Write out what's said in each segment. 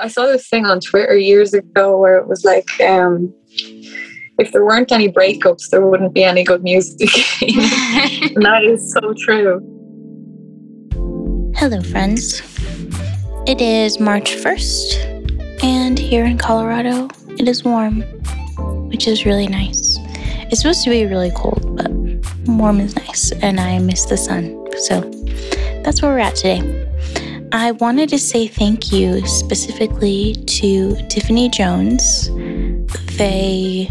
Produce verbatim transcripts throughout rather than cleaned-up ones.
I saw this thing on Twitter years ago where it was like, um, if there weren't any breakups, there wouldn't be any good music. And that is so true. Hello, friends. It is March first, and here in Colorado, it is warm, which is really nice. It's supposed to be really cold, but warm is nice, and I miss the sun. So that's where we're at today. I wanted to say thank you specifically to Tiffany Jones. They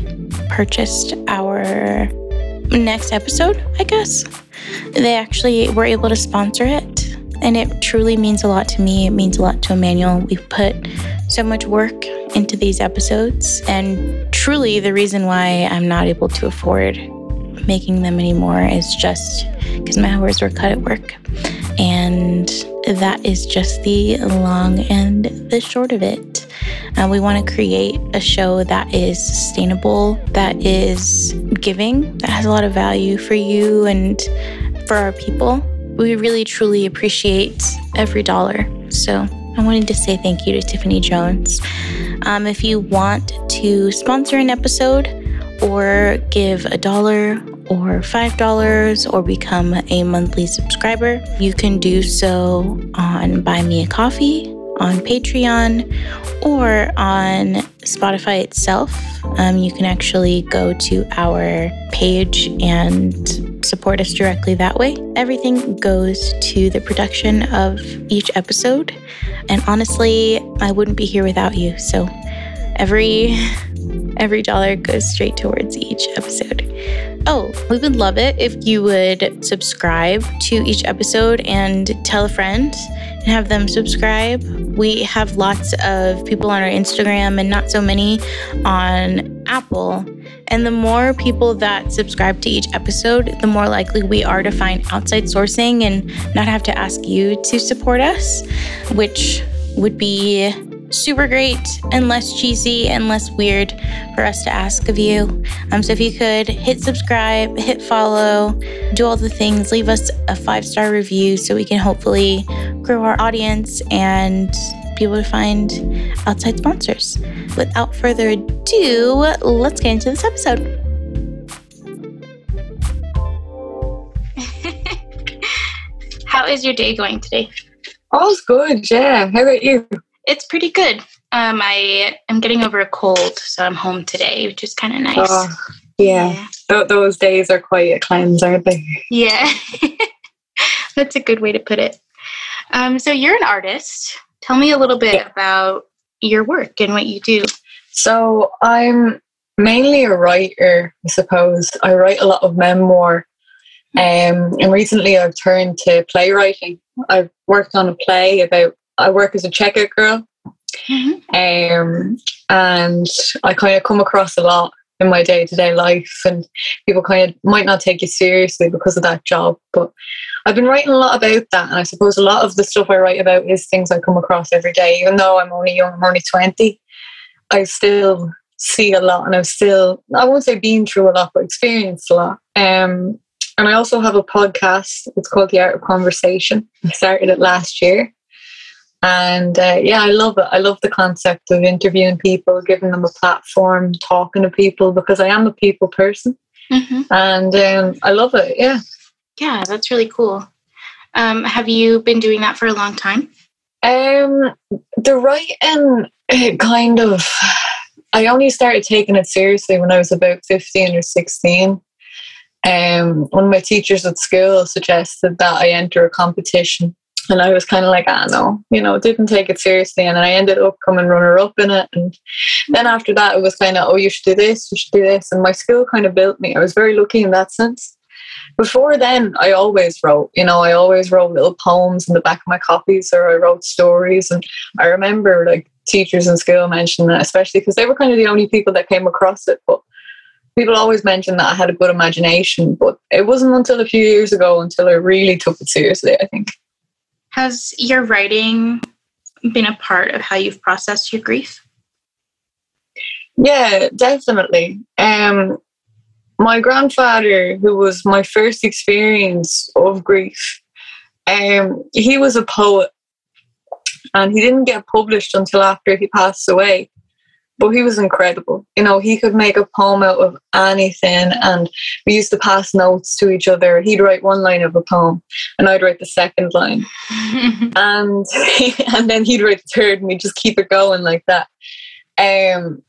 purchased our next episode, I guess. They actually were able to sponsor it, and it truly means a lot to me. It means a lot to Emmanuel. We've put so much work into these episodes, and truly the reason why I'm not able to afford making them anymore is just because my hours were cut at work. And that is just the long and the short of it. Uh, we want to create a show that is sustainable, that is giving, that has a lot of value for you and for our people. We really, truly appreciate every dollar. So I wanted to say thank you to Tiffany Jones. Um, if you want to sponsor an episode or give a dollar or five dollars or become a monthly subscriber, you can do so on Buy Me A Coffee, on Patreon, or on Spotify itself. Um, you can actually go to our page and support us directly that way. Everything goes to the production of each episode. And honestly, I wouldn't be here without you. So every... Every dollar goes straight towards each episode. Oh, we would love it if you would subscribe to each episode and tell a friend and have them subscribe. We have lots of people on our Instagram and not so many on Apple. And the more people that subscribe to each episode, the more likely we are to find outside sourcing and not have to ask you to support us, which would be super great and less cheesy and less weird for us to ask of you. Um, so if you could hit subscribe, hit follow, do all the things, leave us a five-star review so we can hopefully grow our audience and be able to find outside sponsors. Without further ado, let's get into this episode. How is your day going today? All's good, yeah. How about you? It's pretty good. Um, I am getting over a cold, so I'm home today, which is kind of nice. Oh, yeah, yeah. Th- those days are quite a cleanse, aren't they? Yeah, that's a good way to put it. Um, so you're an artist. Tell me a little bit yeah. about your work and what you do. So I'm mainly a writer, I suppose. I write a lot of memoir. Um, and recently I've turned to playwriting. I've worked on a play about I work as a checkout girl, mm-hmm. um, and I kind of come across a lot in my day-to-day life, and people kind of might not take you seriously because of that job, but I've been writing a lot about that, and I suppose a lot of the stuff I write about is things I come across every day. Even though I'm only young, I'm only twenty, I still see a lot, and I've still, I won't say been through a lot, but experienced a lot. Um, and I also have a podcast. It's called The Art of Conversation. I started it last year. And uh, yeah, I love it. I love the concept of interviewing people, giving them a platform, talking to people, because I am a people person. Mm-hmm. And um, I love it. Yeah. Yeah, that's really cool. Um, have you been doing that for a long time? Um, the writing kind of, I only started taking it seriously when I was about fifteen or sixteen. Um, one of my teachers at school suggested that I enter a competition. And I was kind of like, ah, no, you know, didn't take it seriously. And then I ended up coming runner-up in it. And then after that, it was kind of, oh, you should do this, you should do this. And my school kind of built me. I was very lucky in that sense. Before then, I always wrote, you know, I always wrote little poems in the back of my copies, or I wrote stories. And I remember, like, teachers in school mentioned that, especially because they were kind of the only people that came across it. But people always mentioned that I had a good imagination. But it wasn't until a few years ago until I really took it seriously, I think. Has your writing been a part of how you've processed your grief? Yeah, definitely. Um, my grandfather, who was my first experience of grief, um, he was a poet. and he didn't get published until after he passed away. But he was incredible. You know, he could make a poem out of anything, and we used to pass notes to each other. He'd write one line of a poem and I'd write the second line. and and then he'd write the third, and we'd just keep it going like that. Um,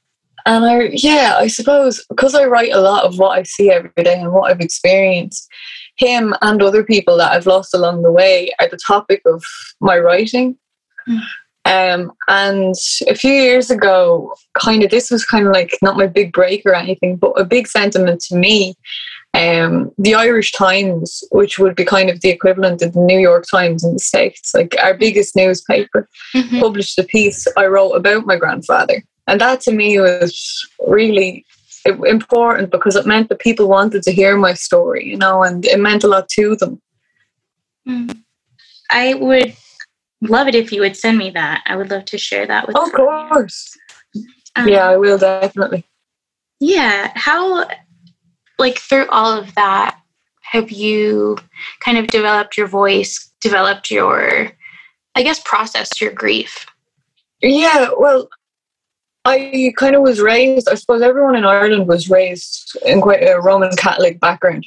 and I, yeah, I suppose because I write a lot of what I see every day and what I've experienced, him and other people that I've lost along the way are the topic of my writing. Um, and a few years ago, kind of, this was kind of like not my big break or anything, but a big sentiment to me, um, the Irish Times, which would be kind of the equivalent of the New York Times in the States, like our biggest newspaper, mm-hmm. published a piece I wrote about my grandfather. And that to me was really important because it meant that people wanted to hear my story, you know, and it meant a lot to them. Mm. I would love it if you would send me that. I would love to share that with you. Of course. Um, yeah, I will definitely. Yeah. How, like, through all of that, have you kind of developed your voice, developed your, I guess, processed your grief? Yeah, well, I kind of was raised, I suppose everyone in Ireland was raised in quite a Roman Catholic background.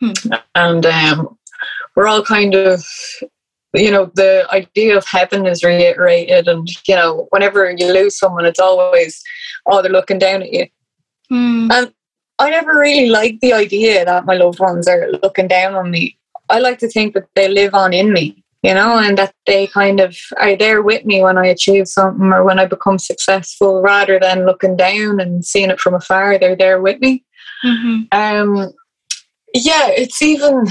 Hmm. And um, we're all kind of, you know, the idea of heaven is reiterated, and, you know, whenever you lose someone, it's always, oh, they're looking down at you. Mm. And I never really liked the idea that my loved ones are looking down on me. I like to think that they live on in me, you know, and that they kind of are there with me when I achieve something or when I become successful, rather than looking down and seeing it from afar. They're there with me. Mm-hmm. Um, yeah, it's even,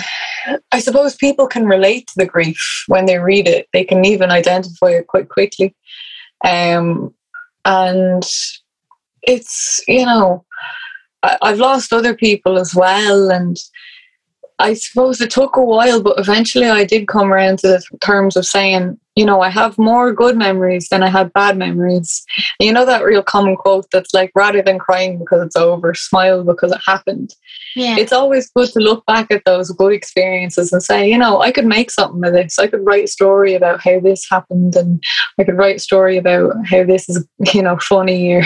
I suppose people can relate to the grief when they read it. They can even identify it quite quickly. Um, and it's, you know, I, I've lost other people as well. And I suppose it took a while, but eventually I did come around to the terms of saying, you know, I have more good memories than I had bad memories. And you know that real common quote that's like, rather than crying because it's over, smile because it happened. Yeah. It's always good to look back at those good experiences and say, you know, I could make something of this. I could write a story about how this happened, and I could write a story about how this is, you know, funny or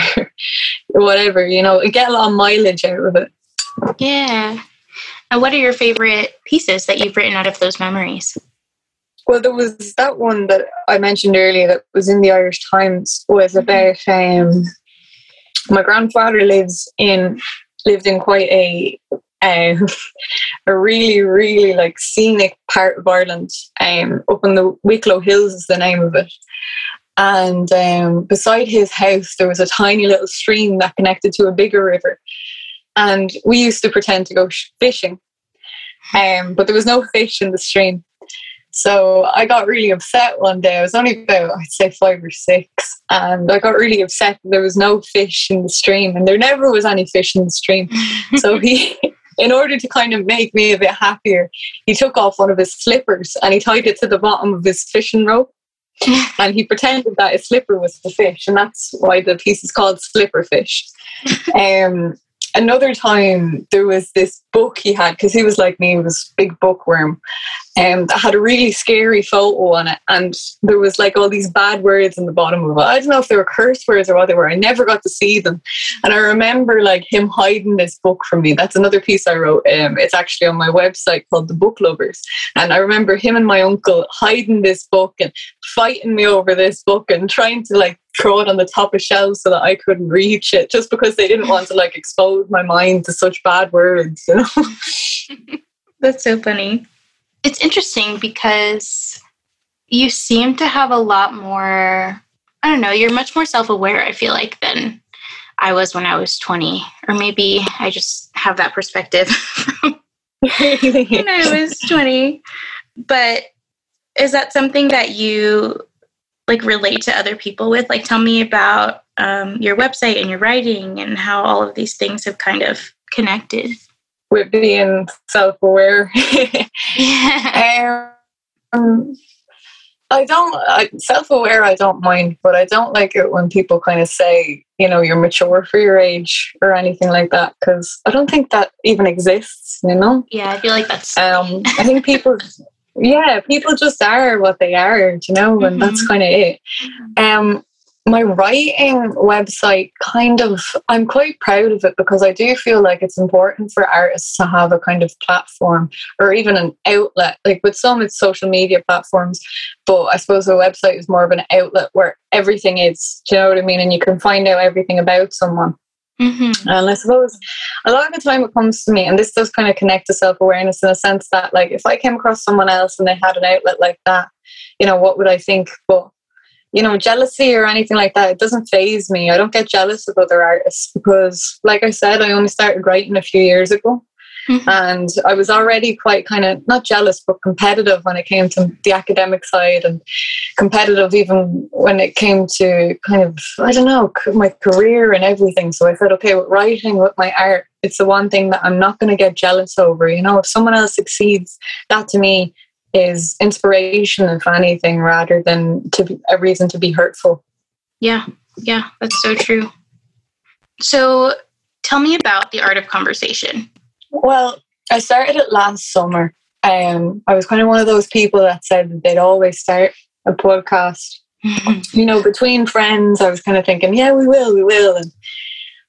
whatever, you know, get a lot of mileage out of it. Yeah. And what are your favorite pieces that you've written out of those memories? Well, there was that one that I mentioned earlier that was in the Irish Times, was about um, my grandfather lives in lived in quite a um, a really, really like scenic part of Ireland. Um, up in the Wicklow Hills is the name of it. And um, beside his house, there was a tiny little stream that connected to a bigger river. And we used to pretend to go fishing, um, but there was no fish in the stream. So I got really upset one day. I was only about, I'd say, five or six. And I got really upset that there was no fish in the stream. And there never was any fish in the stream. So he, in order to kind of make me a bit happier, he took off one of his slippers and he tied it to the bottom of his fishing rope. And he pretended that his slipper was the fish. And that's why the piece is called Slipperfish. Um Another time there was this book he had, because he was like me, he was a big bookworm, and um, that had a really scary photo on it, and there was like all these bad words in the bottom of it. I don't know if they were curse words or what they were. I never got to see them. And I remember like him hiding this book from me. That's another piece I wrote. Um, it's actually on my website called The Book Lovers. And I remember him and my uncle hiding this book and fighting me over this book and trying to like throw it on the top of shelves so that I couldn't reach it, just because they didn't want to like expose my mind to such bad words, you know. That's so funny. It's interesting because you seem to have a lot more, I don't know, you're much more self-aware, I feel like, than I was when I was twenty, or maybe I just have that perspective from when I was twenty. But is that something that you like relate to other people with? Like, tell me about um, your website and your writing and how all of these things have kind of connected. With being self-aware. Yeah. um, I don't, I, self-aware I don't mind, but I don't like it when people kind of say, you know, you're mature for your age or anything like that, because I don't think that even exists, you know? Yeah, I feel like that's... Um, I think people... Yeah, people just are what they are, you know, and mm-hmm. that's kind of it. Um, my writing website, kind of, I'm quite proud of it because I do feel like it's important for artists to have a kind of platform or even an outlet. Like with some, it's social media platforms, but I suppose a website is more of an outlet where everything is, do you know what I mean? And you can find out everything about someone. Mm-hmm. And I suppose a lot of the time it comes to me, and this does kind of connect to self-awareness in a sense that, like, if I came across someone else and they had an outlet like that, you know, what would I think? But, you know, jealousy or anything like that, it doesn't faze me. I don't get jealous of other artists because, like I said, I only started writing a few years ago. Mm-hmm. And I was already quite kind of, not jealous, but competitive when it came to the academic side, and competitive even when it came to kind of, I don't know, my career and everything. So I thought, okay, with writing, with my art, it's the one thing that I'm not going to get jealous over. You know, if someone else succeeds, that to me is inspiration, if anything, rather than to be a reason to be hurtful. Yeah, yeah, that's so true. So tell me about The Art of Conversation. Well, I started it last summer. Um, I was kind of one of those people that said that they'd always start a podcast. Mm-hmm. You know, between friends, I was kind of thinking, yeah, we will, we will. And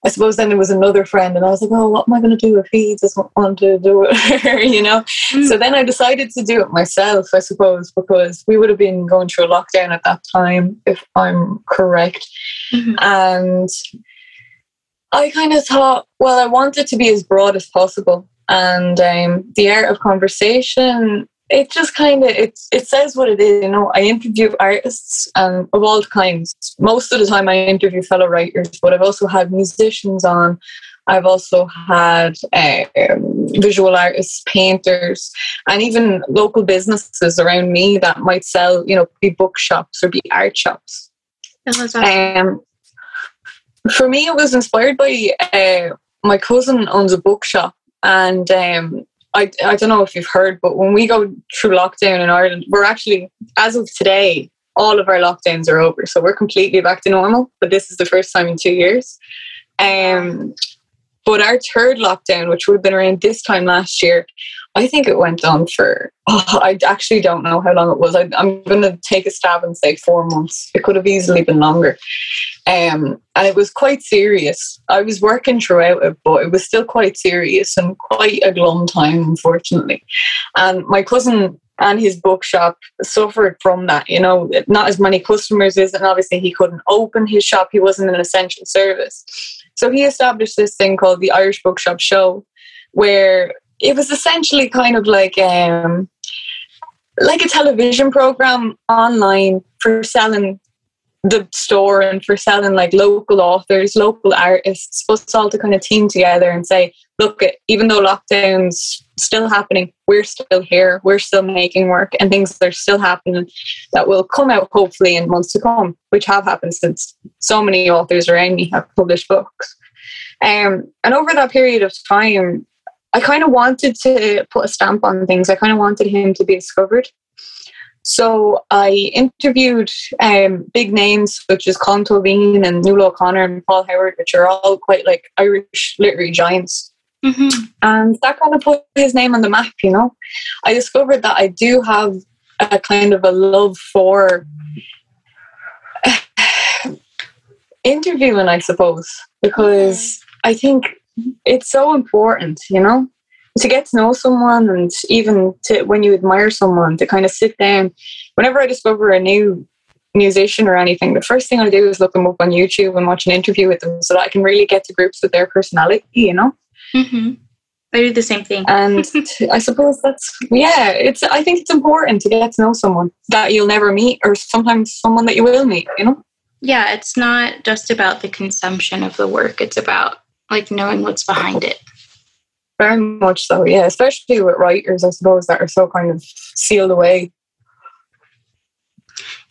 I suppose then there was another friend and I was like, oh, what am I going to do if he doesn't want to do it, you know? Mm-hmm. So then I decided to do it myself, I suppose, because we would have been going through a lockdown at that time, if I'm correct. Mm-hmm. And I kind of thought, well, I want it to be as broad as possible. And um, The Art of Conversation, it just kind of, it, it says what it is. You know, I interview artists um, of all kinds. Most of the time I interview fellow writers, but I've also had musicians on. I've also had um, visual artists, painters, and even local businesses around me that might sell, you know, be bookshops or be art shops. That was awesome. Um, For me, it was inspired by uh, my cousin owns a bookshop, and um, I, I don't know if you've heard, but when we go through lockdown in Ireland, we're actually, as of today, all of our lockdowns are over. So we're completely back to normal, but this is the first time in two years. Um, but our third lockdown, which would have been around this time last year, I think it went on for, oh, I actually don't know how long it was. I, I'm going to take a stab and say four months. It could have easily been longer. Um, and it was quite serious. I was working throughout it, but it was still quite serious and quite a glum time, unfortunately. And my cousin and his bookshop suffered from that, you know, not as many customers is, and obviously he couldn't open his shop. He wasn't an essential service. So he established this thing called the Irish Bookshop Show, where it was essentially kind of like um, like a television program online for selling the store and for selling like local authors, local artists, for us all to kind of team together and say, look, even though lockdown's still happening, we're still here, we're still making work, and things that are still happening that will come out hopefully in months to come, which have happened since so many authors around me have published books. Um, and over that period of time, I kind of wanted to put a stamp on things. I kind of wanted him to be discovered. So I interviewed um, big names such as Colm Tóibín and Nuala O'Connor and Paul Howard, which are all quite like Irish literary giants. Mm-hmm. And that kind of put his name on the map, you know. I discovered that I do have a kind of a love for interviewing, I suppose, because I think it's so important, you know, to get to know someone, and even to when you admire someone, to kind of sit down. Whenever I discover a new musician or anything, the first thing I do is look them up on YouTube and watch an interview with them so that I can really get to grips with their personality, you know. Mm-hmm. I do the same thing. And I suppose that's, yeah, it's, I think it's important to get to know someone that you'll never meet, or sometimes someone that you will meet, you know. Yeah, it's not just about the consumption of the work, it's about like knowing what's behind it. Very much so, yeah. Especially with writers, I suppose, that are so kind of sealed away.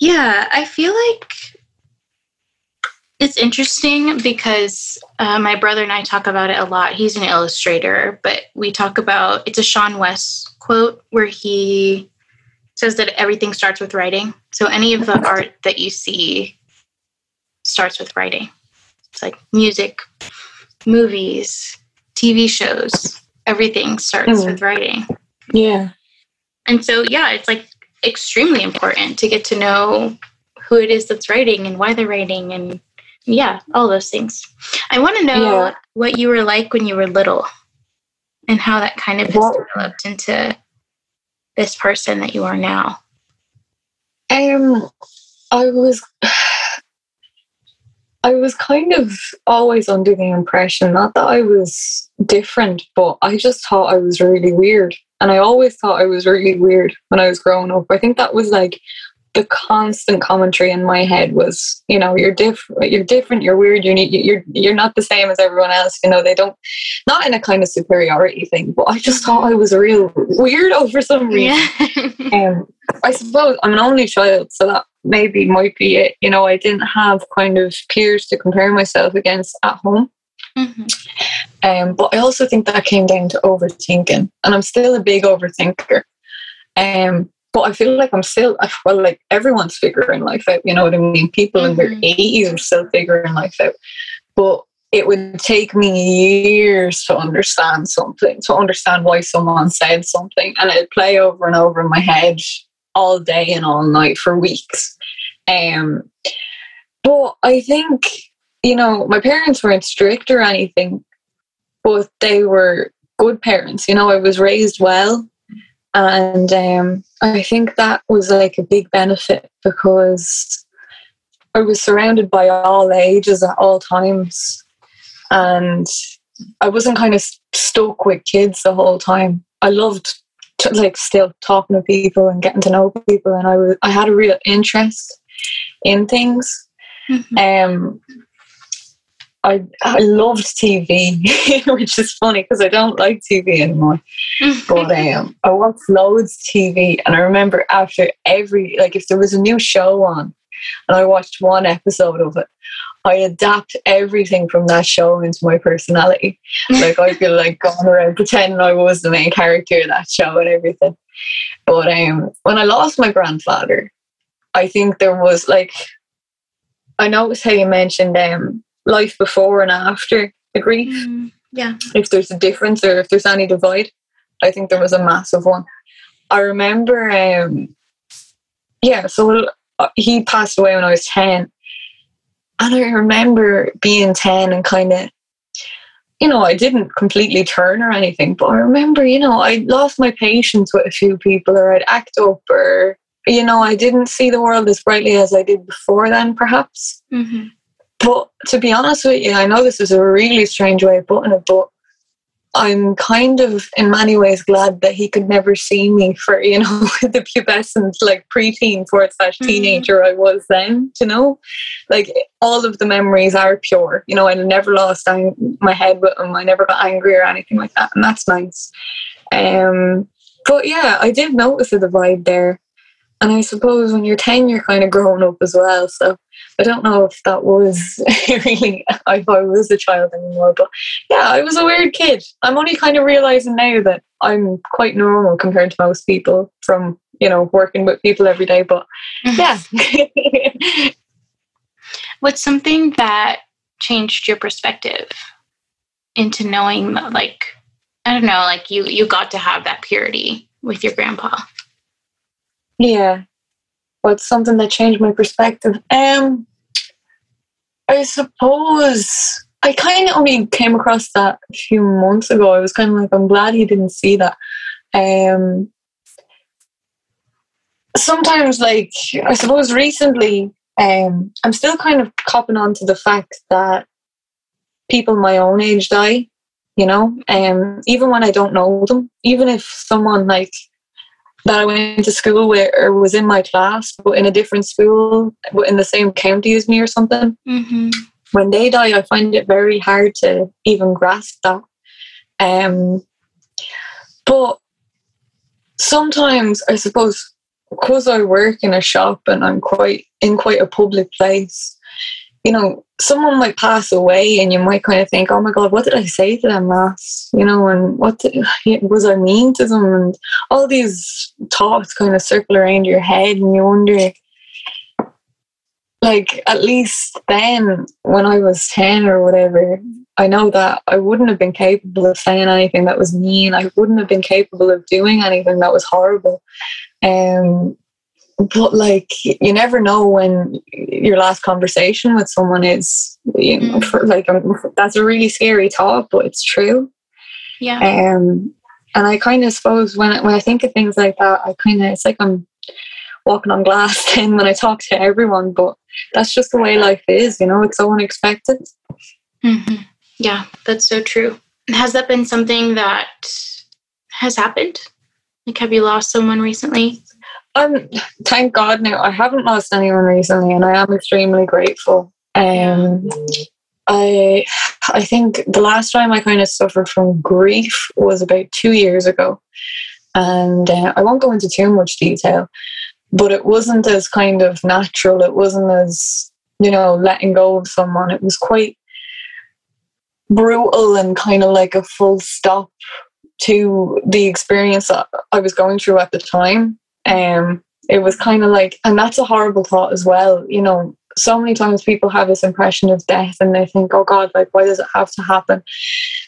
Yeah, I feel like it's interesting because uh, my brother and I talk about it a lot. He's an illustrator, but we talk about, it's a Shawn West quote where he says that everything starts with writing. So any of the art that you see starts with writing. It's like music, movies, T V shows, everything starts mm. with writing. Yeah. And so, yeah, it's like extremely important to get to know who it is that's writing and why they're writing and yeah, all those things. I want to know yeah. what you were like when you were little and how that kind of has well, developed into this person that you are now. Um, I was, I was kind of always under the impression, not that I was different, but I just thought I was really weird. And I always thought I was really weird when I was growing up. I think that was like the constant commentary in my head was, you know, you're different, you're different, you're weird, you need, you're you're not the same as everyone else. You know, they don't, not in a kind of superiority thing, but I just thought I was a real weirdo for some reason. Yeah. um, I suppose I'm an only child, so that maybe might be it. You know, I didn't have kind of peers to compare myself against at home. Mm-hmm. Um, but I also think that came down to overthinking, and I'm still a big overthinker. Um, but I feel like I'm still, well, like everyone's figuring life out, you know what I mean? People mm-hmm. in their eighties are still figuring life out. But it would take me years to understand something, to understand why someone said something. And it'd play over and over in my head all day and all night for weeks. Um, but I think, you know, my parents weren't strict or anything, but they were good parents. You know, I was raised well. And um, I think that was like a big benefit because I was surrounded by all ages at all times. And I wasn't kind of stuck with kids the whole time. I loved t- like still talking to people and getting to know people. And I, was, I had a real interest in things. Mm-hmm. Um, I I loved T V, which is funny because I don't like T V anymore. But um, I watched loads of T V, and I remember after every, like if there was a new show on and I watched one episode of it, I adapt everything from that show into my personality. Like I'd be like going around pretending I was the main character of that show and everything. But um, when I lost my grandfather, I think there was like, I noticed how you mentioned um. life before and after the grief. Mm, yeah. If there's a difference or if there's any divide, I think there was a massive one. I remember, um, yeah, so he passed away when I was ten. And I remember being ten and kind of, you know, I didn't completely turn or anything, but I remember, you know, I lost my patience with a few people, or I'd act up, or, you know, I didn't see the world as brightly as I did before then, perhaps. Mm-hmm. But to be honest with you, I know this is a really strange way of putting it, but I'm kind of in many ways glad that he could never see me for, you know, the pubescent, like preteen forward slash teenager mm-hmm. I was then, you know? Like all of the memories are pure. You know, I never lost my head with him. I never got angry or anything like that. And that's nice. Um, but yeah, I did notice a divide there. And I suppose when you're ten, you're kind of growing up as well. So I don't know if that was really, I thought I was a child anymore. But yeah, I was a weird kid. I'm only kind of realizing now that I'm quite normal compared to most people from, you know, working with people every day. But yeah. What's something that changed your perspective into knowing, like, I don't know, like you, you got to have that purity with your grandpa? Yeah, well, it's something that changed my perspective. Um, I suppose I kind of only came across that a few months ago. I was kind of like, I'm glad he didn't see that. Um, sometimes, like, I suppose recently, um, I'm still kind of copping on to the fact that people my own age die, you know, um, even when I don't know them, even if someone like, that I went to school with or was in my class but in a different school but in the same county as me or something mm-hmm. when they die I find it very hard to even grasp that um, but sometimes I suppose because I work in a shop and I'm quite in quite a public place, you know, someone might pass away and you might kind of think, oh my God, what did I say to them last? You know, and what did, was I mean to them? And all these thoughts kind of circle around your head and you wonder, like, at least then, when I was ten or whatever, I know that I wouldn't have been capable of saying anything that was mean. I wouldn't have been capable of doing anything that was horrible. Um, but, like, you never know when your last conversation with someone is, you know, mm. like, um, that's a really scary thought, but it's true. Yeah. Um, and I kind of suppose when I, when I think of things like that, I kind of, it's like I'm walking on glass then when I talk to everyone, but that's just the way life is, you know, it's so unexpected. Mm-hmm. Yeah, that's so true. Has that been something that has happened? Like, have you lost someone recently? Um, thank God, no, I haven't lost anyone recently, and I am extremely grateful. Um, I, I think the last time I kind of suffered from grief was about two years ago, and uh, I won't go into too much detail, but it wasn't as kind of natural. It wasn't as, you know, letting go of someone. It was quite brutal and kind of like a full stop to the experience that I was going through at the time. Um, it was kind of like, and that's a horrible thought as well. You know, so many times people have this impression of death and they think, oh God, like, why does it have to happen?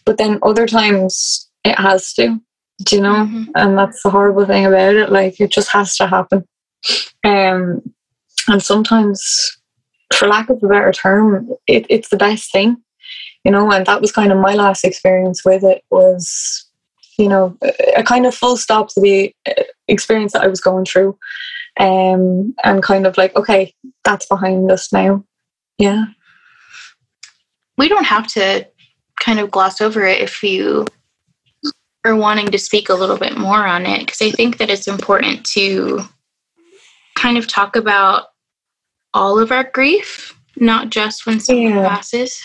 But then other times it has to, do you know? Mm-hmm. And that's the horrible thing about it. Like, it just has to happen. Um, and sometimes, for lack of a better term, it, it's the best thing, you know. And that was kind of my last experience with it, was, you know, a kind of full stop to the experience that I was going through, um, and kind of like, okay, that's behind us now. Yeah. We don't have to kind of gloss over it if you are wanting to speak a little bit more on it, because I think that it's important to kind of talk about all of our grief, not just when someone yeah. passes.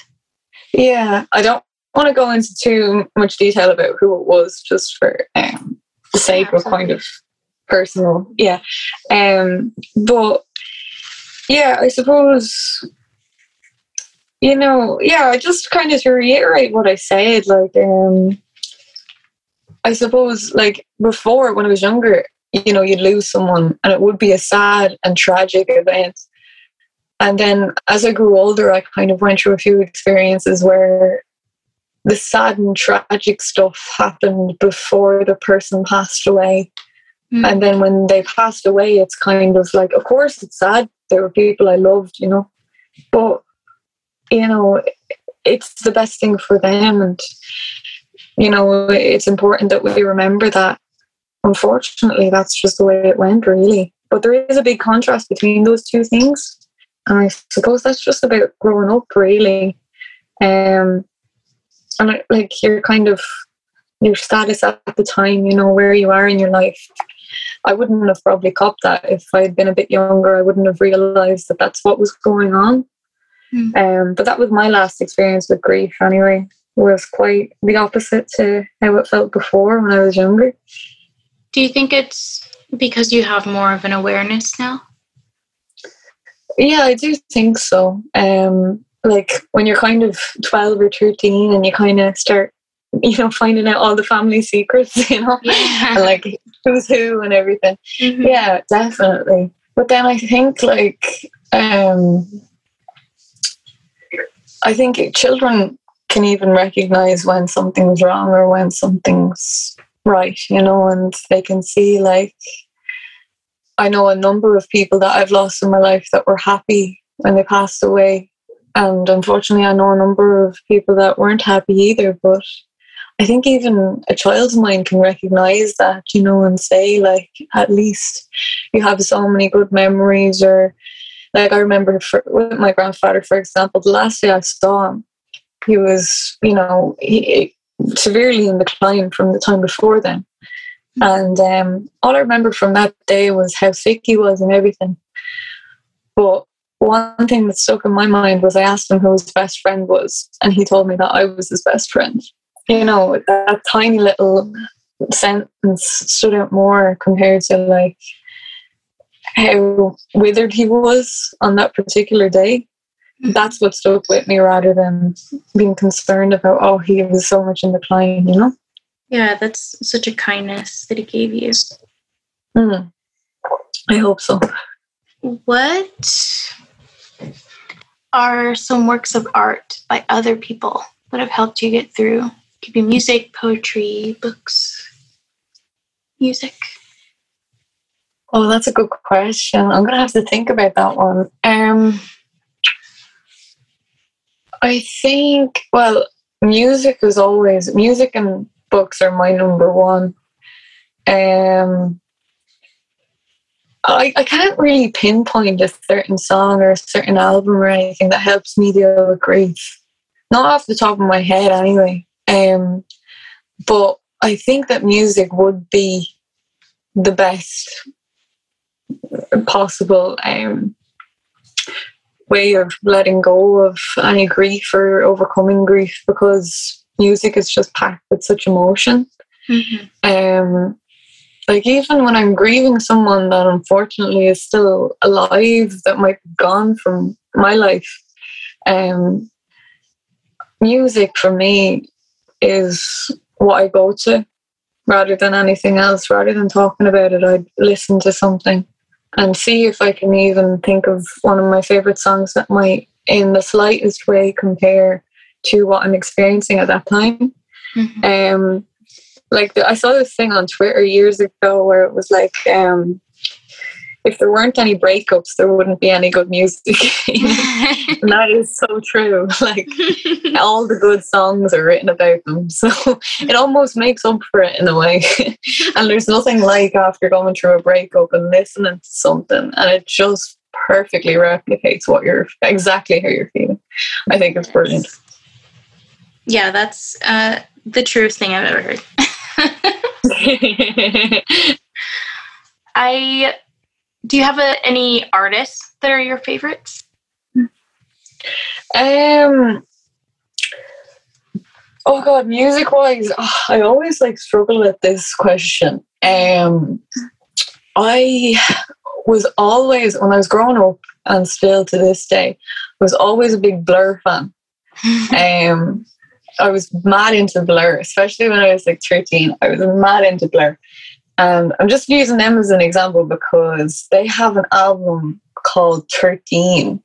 Yeah, I don't want to go into too much detail about who it was, just for um, the sake yeah, of kind of personal. Yeah, um, but yeah, I suppose, you know, yeah, I just kind of to reiterate what I said, like, um, I suppose, like, before, when I was younger, you know, you'd lose someone and it would be a sad and tragic event. And then as I grew older, I kind of went through a few experiences where the sad and tragic stuff happened before the person passed away. Mm. And then when they passed away, it's kind of like, of course it's sad. There were people I loved, you know, but, you know, it's the best thing for them. And, you know, it's important that we remember that. Unfortunately, that's just the way it went, really. But there is a big contrast between those two things, and I suppose that's just about growing up, really. Um, and like your kind of your status at the time, you know, where you are in your life. I wouldn't have probably copped that if I had been a bit younger. I wouldn't have realized that that's what was going on. Mm. Um, but that was my last experience with grief. Anyway, was quite the opposite to how it felt before when I was younger. Do you think it's because you have more of an awareness now? Yeah, I do think so. Um, like when you're kind of twelve or thirteen and you kind of start, you know, finding out all the family secrets, you know, yeah. and like who's who and everything. Mm-hmm. Yeah, definitely. But then I think like, um, I think children can even recognize when something's wrong or when something's right, you know, and they can see, like, I know a number of people that I've lost in my life that were happy when they passed away, and unfortunately I know a number of people that weren't happy either, but I think even a child's mind can recognize that, you know, and say, like, at least you have so many good memories. Or like, I remember for, with my grandfather, for example, the last day I saw him, he was, you know, he severely in decline from the time before then, and um, all I remember from that day was how sick he was and everything. But one thing that stuck in my mind was I asked him who his best friend was, and he told me that I was his best friend. You know, that tiny little sentence stood out more compared to like how withered he was on that particular day. That's what stuck with me, rather than being concerned about, oh, he was so much in decline, you know? Yeah, that's such a kindness that he gave you. Mm. I hope so. What are some works of art by other people that have helped you get through? It could be music, poetry, books, music. Oh, that's a good question. I'm going to have to think about that one. Um, I think, well, music is always, music and books are my number one. Um, I, I can't really pinpoint a certain song or a certain album or anything that helps me deal with grief. Not off the top of my head anyway. Um, but I think that music would be the best possible um, way of letting go of any grief or overcoming grief, because music is just packed with such emotion. Mm-hmm. Um, like even when I'm grieving someone that unfortunately is still alive, that might be gone from my life, um, music for me is what I go to rather than anything else. Rather than talking about it, I'd listen to something and see if I can even think of one of my favourite songs that might in the slightest way compare to what I'm experiencing at that time. Mm-hmm. Um, like the, I saw this thing on Twitter years ago where it was like, um, if there weren't any breakups, there wouldn't be any good music. And that is so true. Like all the good songs are written about them. So it almost makes up for it in a way. And there's nothing like after going through a breakup and listening to something, and it just perfectly replicates what you're exactly how you're feeling. I think it's brilliant. Yeah, that's uh, the truest thing I've ever heard. I do you have a, any artists that are your favorites? Um. Oh God, music wise, oh, I always like struggle with this question. Um, I was always, when I was growing up, and still to this day, was always a big Blur fan. um. I was mad into Blur, especially when I was like thirteen. I was mad into Blur. And I'm just using them as an example because they have an album called thirteen.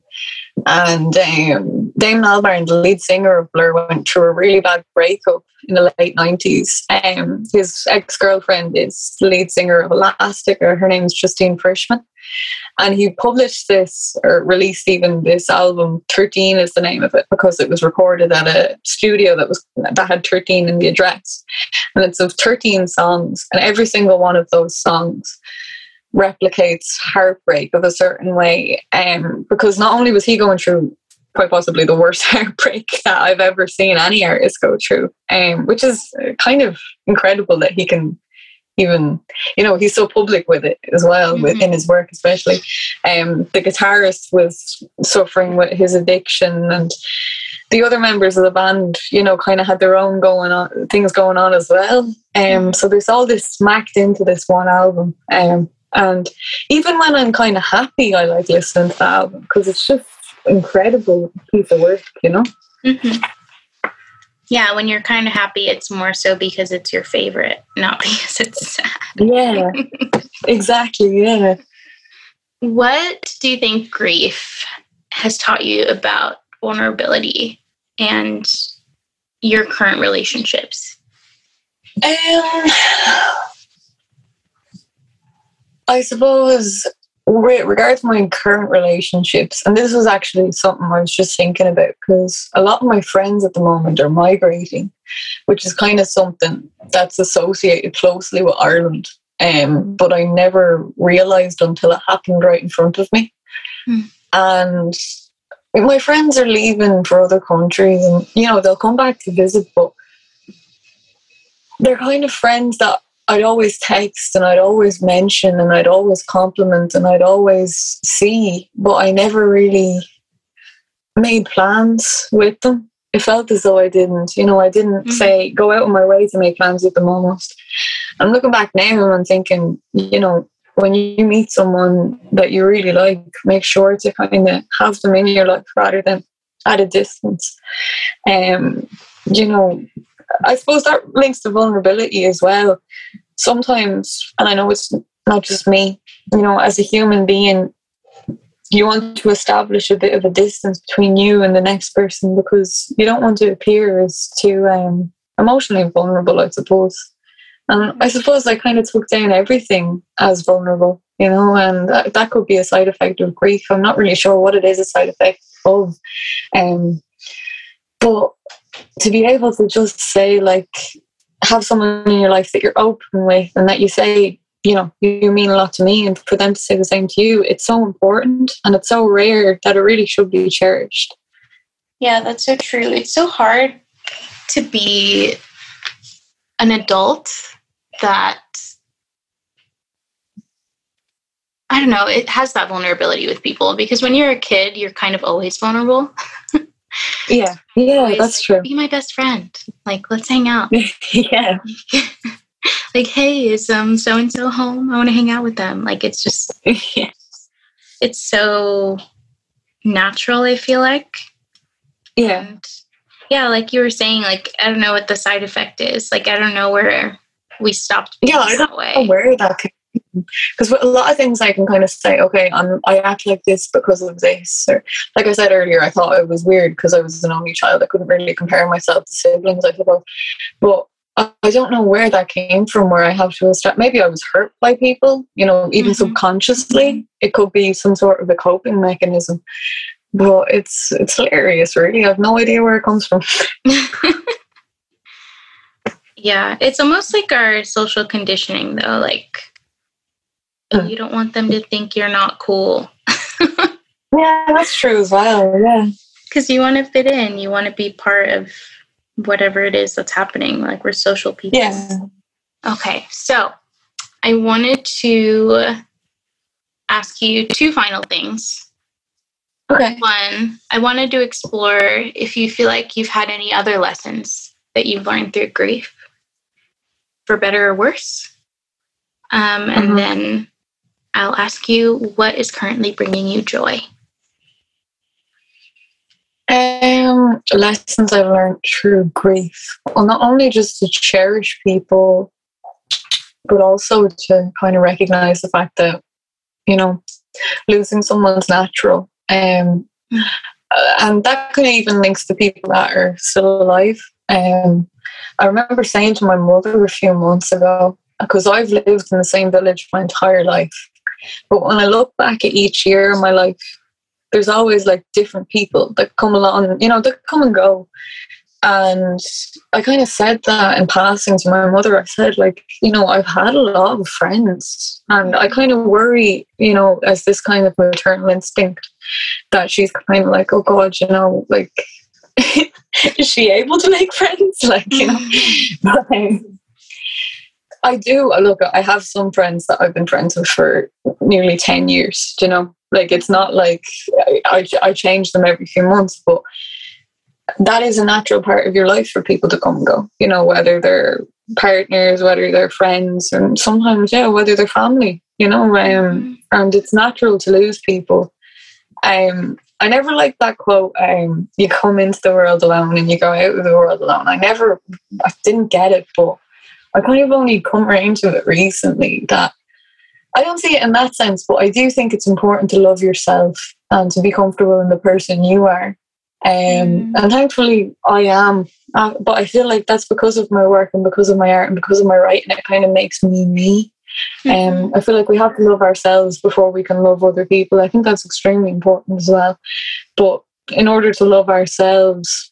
And um, Damon Albarn, the lead singer of Blur, went through a really bad breakup in the late nineties. Um, his ex-girlfriend is the lead singer of Elastica. Her name is Justine Frischmann. And he published this, or released even this album, thirteen is the name of it, because it was recorded at a studio that was that had thirteen in the address. And it's of thirteen songs, and every single one of those songs replicates heartbreak of a certain way. Um, because not only was he going through quite possibly the worst heartbreak that I've ever seen any artist go through, um, which is kind of incredible that he can... Even, you know, he's so public with it as well, mm-hmm. within his work especially. Um, the guitarist was suffering with his addiction, and the other members of the band, you know, kind of had their own going on, things going on as well. Um, mm-hmm. So there's all this smacked into this one album. Um, and even when I'm kind of happy, I like listening to the album because it's just incredible piece of work, you know? Mm-hmm. Yeah, when you're kind of happy, it's more so because it's your favorite, not because it's sad. Yeah, exactly, yeah. What do you think grief has taught you about vulnerability and your current relationships? Um, I suppose, with regard to my current relationships, and this was actually something I was just thinking about, because a lot of my friends at the moment are migrating, which is kind of something that's associated closely with Ireland, um, but I never realised until it happened right in front of me. Mm. And my friends are leaving for other countries, and you know, they'll come back to visit, but they're kind of friends that I'd always text and I'd always mention and I'd always compliment and I'd always see, but I never really made plans with them. It felt as though I didn't, you know, I didn't mm-hmm. say, go out of my way to make plans with them almost. I'm looking back now and I'm thinking, you know, when you meet someone that you really like, make sure to kind of have them in your life rather than at a distance. Um, you know, I suppose that links to vulnerability as well. Sometimes, and I know it's not just me, you know, as a human being, you want to establish a bit of a distance between you and the next person, because you don't want to appear as too um, emotionally vulnerable, I suppose. And I suppose I kind of took down everything as vulnerable, you know, and that, that could be a side effect of grief. I'm not really sure what it is a side effect of. Um, but to be able to just say, like, have someone in your life that you're open with and that you say, you know, you mean a lot to me, and for them to say the same to you, it's so important and it's so rare that it really should be cherished. Yeah, that's so true. It's so hard to be an adult that, I don't know, it has that vulnerability with people, because when you're a kid, you're kind of always vulnerable. Yeah, yeah, always, that's like, true. Be my best friend. Like, let's hang out. Yeah. Like, hey, is um so-and-so home? I want to hang out with them. Like, it's just, yeah. It's so natural, I feel like. Yeah. And yeah, like you were saying, like, I don't know what the side effect is. Like, I don't know where we stopped being yeah, that way. I don't know where that came from. Because with a lot of things I can kind of say, okay, I'm, I act like this because of this. Or, like I said earlier, I thought I was weird because I was an only child. I couldn't really compare myself to siblings, I suppose. But I don't know where that came from, where I have to start. Maybe I was hurt by people, you know, even mm-hmm. subconsciously. It could be some sort of a coping mechanism. But it's it's hilarious, really. I have no idea where it comes from. Yeah, it's almost like our social conditioning, though. Like, mm. you don't want them to think you're not cool. Yeah, that's true as well, yeah. Because you want to fit in. You want to be part of whatever it is that's happening. Like, we're social people. Yeah. Okay, so I wanted to ask you two final things. Okay. One, I wanted to explore if you feel like you've had any other lessons that you've learned through grief, for better or worse. Um, and mm-hmm. then I'll ask you, what is currently bringing you joy? Um, lessons I've learned through grief. Well, not only just to cherish people, but also to kind of recognize the fact that, you know, losing someone's natural. Um, and that kind of even links to people that are still alive. Um, I remember saying to my mother a few months ago, because I've lived in the same village my entire life, but when I look back at each year of my life, there's always like different people that come along, you know, that come and go. And I kind of said that in passing to my mother. I said, like, you know, I've had a lot of friends, and I kind of worry, you know, as this kind of maternal instinct, that she's kind of like, oh God, you know, like, is she able to make friends? Like, you know, but, um, I do. Look, I have some friends that I've been friends with for nearly ten years, you know, like, it's not like I, I, I change them every few months, but that is a natural part of your life for people to come and go, you know, whether they're partners, whether they're friends, and sometimes, yeah, whether they're family, you know, um, and it's natural to lose people. Um, I never liked that quote, um, you come into the world alone and you go out of the world alone. I never, I didn't get it, but I kind of only come around to it recently, that I don't see it in that sense, but I do think it's important to love yourself and to be comfortable in the person you are. Um, and thankfully I am, uh, but I feel like that's because of my work and because of my art and because of my writing. It kind of makes me me. Mm-hmm. Um, I feel like we have to love ourselves before we can love other people. I think that's extremely important as well. But in order to love ourselves,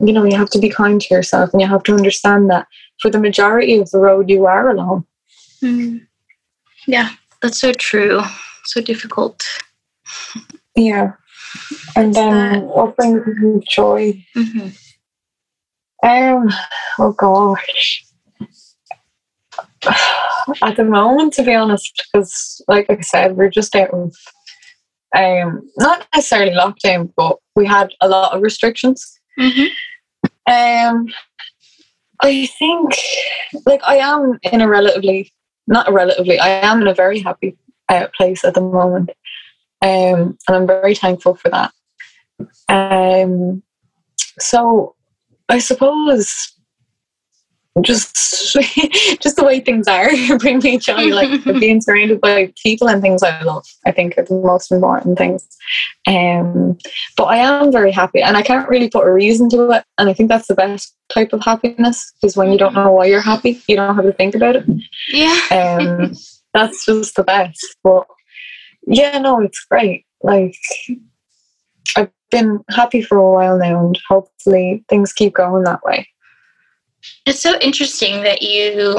you know, you have to be kind to yourself, and you have to understand that for the majority of the road you are alone. Mm. Yeah, that's so true. So difficult. Yeah. And then what brings me joy? Mm-hmm. Um, oh gosh. At the moment, to be honest, because like I said, we're just out of um not necessarily lockdown, but we had a lot of restrictions. Mm-hmm. Um I think like I am in a relatively not a relatively, I am in a very happy uh, place at the moment. Um, and I'm very thankful for that. Um, so I suppose just just the way things are bring me joy, like being surrounded by people and things I love, I think, are the most important things. Um, but I am very happy, and I can't really put a reason to it, and I think that's the best type of happiness, is when you don't know why you're happy, you don't have to think about it. Yeah. Um, that's just the best. But yeah, no, it's great. Like, I've been happy for a while now, and hopefully things keep going that way. It's so interesting that you,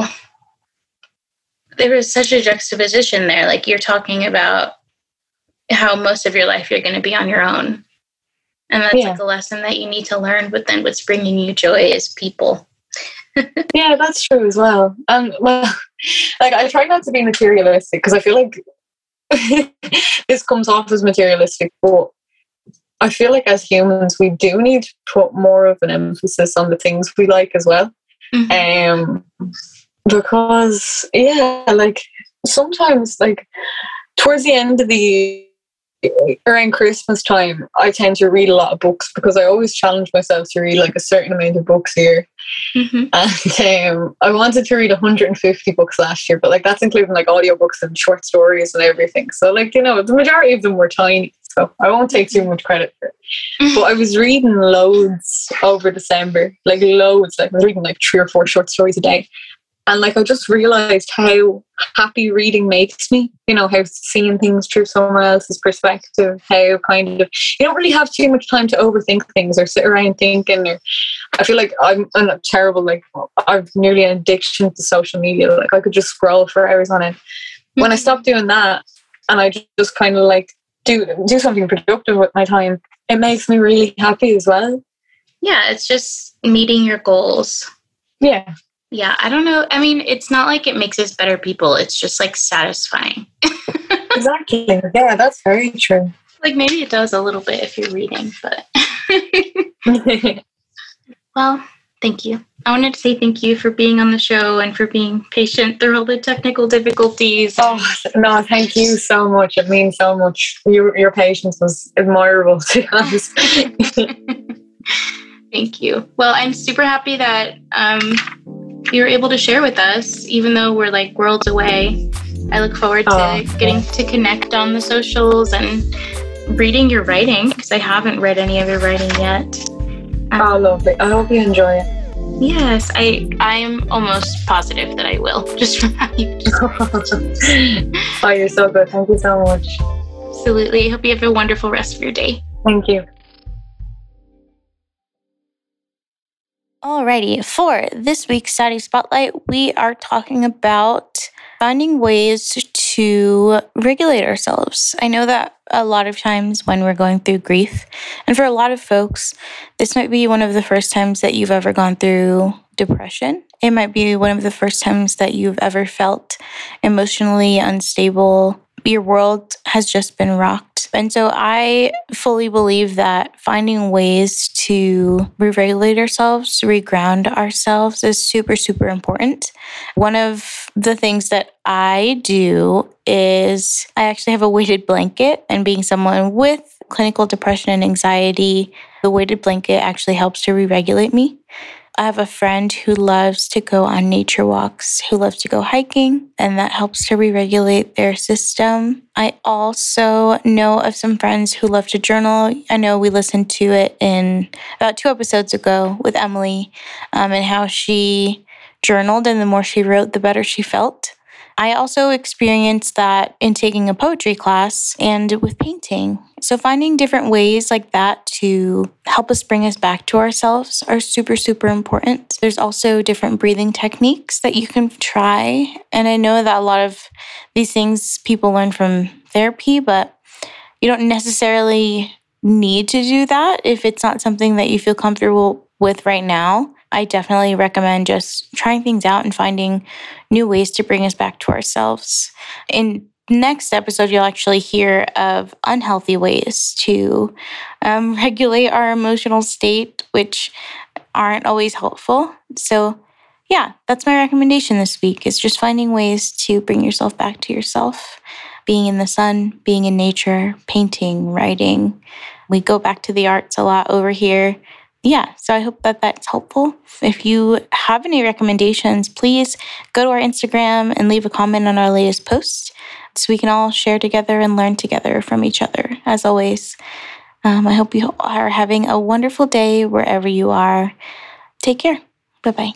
there was such a juxtaposition there. Like, you're talking about how most of your life you're going to be on your own. And that's yeah. like a lesson that you need to learn, but then what's bringing you joy is people. Yeah, that's true as well. Um, well, like, I try not to be materialistic, because I feel like this comes off as materialistic, but I feel like as humans, we do need to put more of an emphasis on the things we like as well. Mm-hmm. Um, because, yeah, like, sometimes, like, towards the end of the around Christmas time, I tend to read a lot of books, because I always challenge myself to read like a certain amount of books a year. Mm-hmm. And um, I wanted to read one hundred fifty books last year, but like that's including like audiobooks and short stories and everything. So like, you know, the majority of them were tiny, so I won't take too much credit for it. Mm-hmm. But I was reading loads over December, like loads. Like I was reading like three or four short stories a day. And like I just realised how happy reading makes me, you know, how seeing things through someone else's perspective, how kind of, you don't really have too much time to overthink things or sit around thinking. Or I feel like I'm, I'm terrible, like I've nearly an addiction to social media, like I could just scroll for hours on it. Mm-hmm. When I stopped doing that and I just kind of like do do something productive with my time, it makes me really happy as well. Yeah, it's just meeting your goals. Yeah. Yeah, I don't know. I mean, it's not like it makes us better people. It's just, like, satisfying. Exactly. Yeah, that's very true. Like, maybe it does a little bit if you're reading, but... Well, thank you. I wanted to say thank you for being on the show and for being patient through all the technical difficulties. Oh, no, thank you so much. It means so much. Your, your patience was admirable, to be honest. Thank you. Well, I'm super happy that... Um, you were able to share with us, even though we're like worlds away. I look forward to oh, getting to connect on the socials and reading your writing, because I haven't read any of your writing yet. Um, oh, lovely. I hope you enjoy it. Yes, I, I'm almost positive that I will, just from how you just Oh, you're so good. Thank you so much. Absolutely. I hope you have a wonderful rest of your day. Thank you. Alrighty, for this week's Saturday Spotlight, we are talking about finding ways to regulate ourselves. I know that a lot of times when we're going through grief, and for a lot of folks, this might be one of the first times that you've ever gone through depression. It might be one of the first times that you've ever felt emotionally unstable. Your world has just been rocked. And so I fully believe that finding ways to re-regulate ourselves, reground ourselves is super, super important. One of the things that I do is I actually have a weighted blanket, and being someone with clinical depression and anxiety, the weighted blanket actually helps to re-regulate me. I have a friend who loves to go on nature walks, who loves to go hiking, and that helps to re-regulate their system. I also know of some friends who love to journal. I know we listened to it in about two episodes ago with Emily, um, and how she journaled, and the more she wrote, the better she felt. I also experienced that in taking a poetry class and with painting. So finding different ways like that to help us bring us back to ourselves are super, super important. There's also different breathing techniques that you can try. And I know that a lot of these things people learn from therapy, but you don't necessarily need to do that if it's not something that you feel comfortable with right now. I definitely recommend just trying things out and finding new ways to bring us back to ourselves. In next episode, you'll actually hear of unhealthy ways to um, regulate our emotional state, which aren't always helpful. So yeah, that's my recommendation this week, is just finding ways to bring yourself back to yourself. Being in the sun, being in nature, painting, writing. We go back to the arts a lot over here. yeah, so I hope that that's helpful. If you have any recommendations, please go to our Instagram and leave a comment on our latest post so we can all share together and learn together from each other. As always, um, I hope you are having a wonderful day wherever you are. Take care. Bye-bye.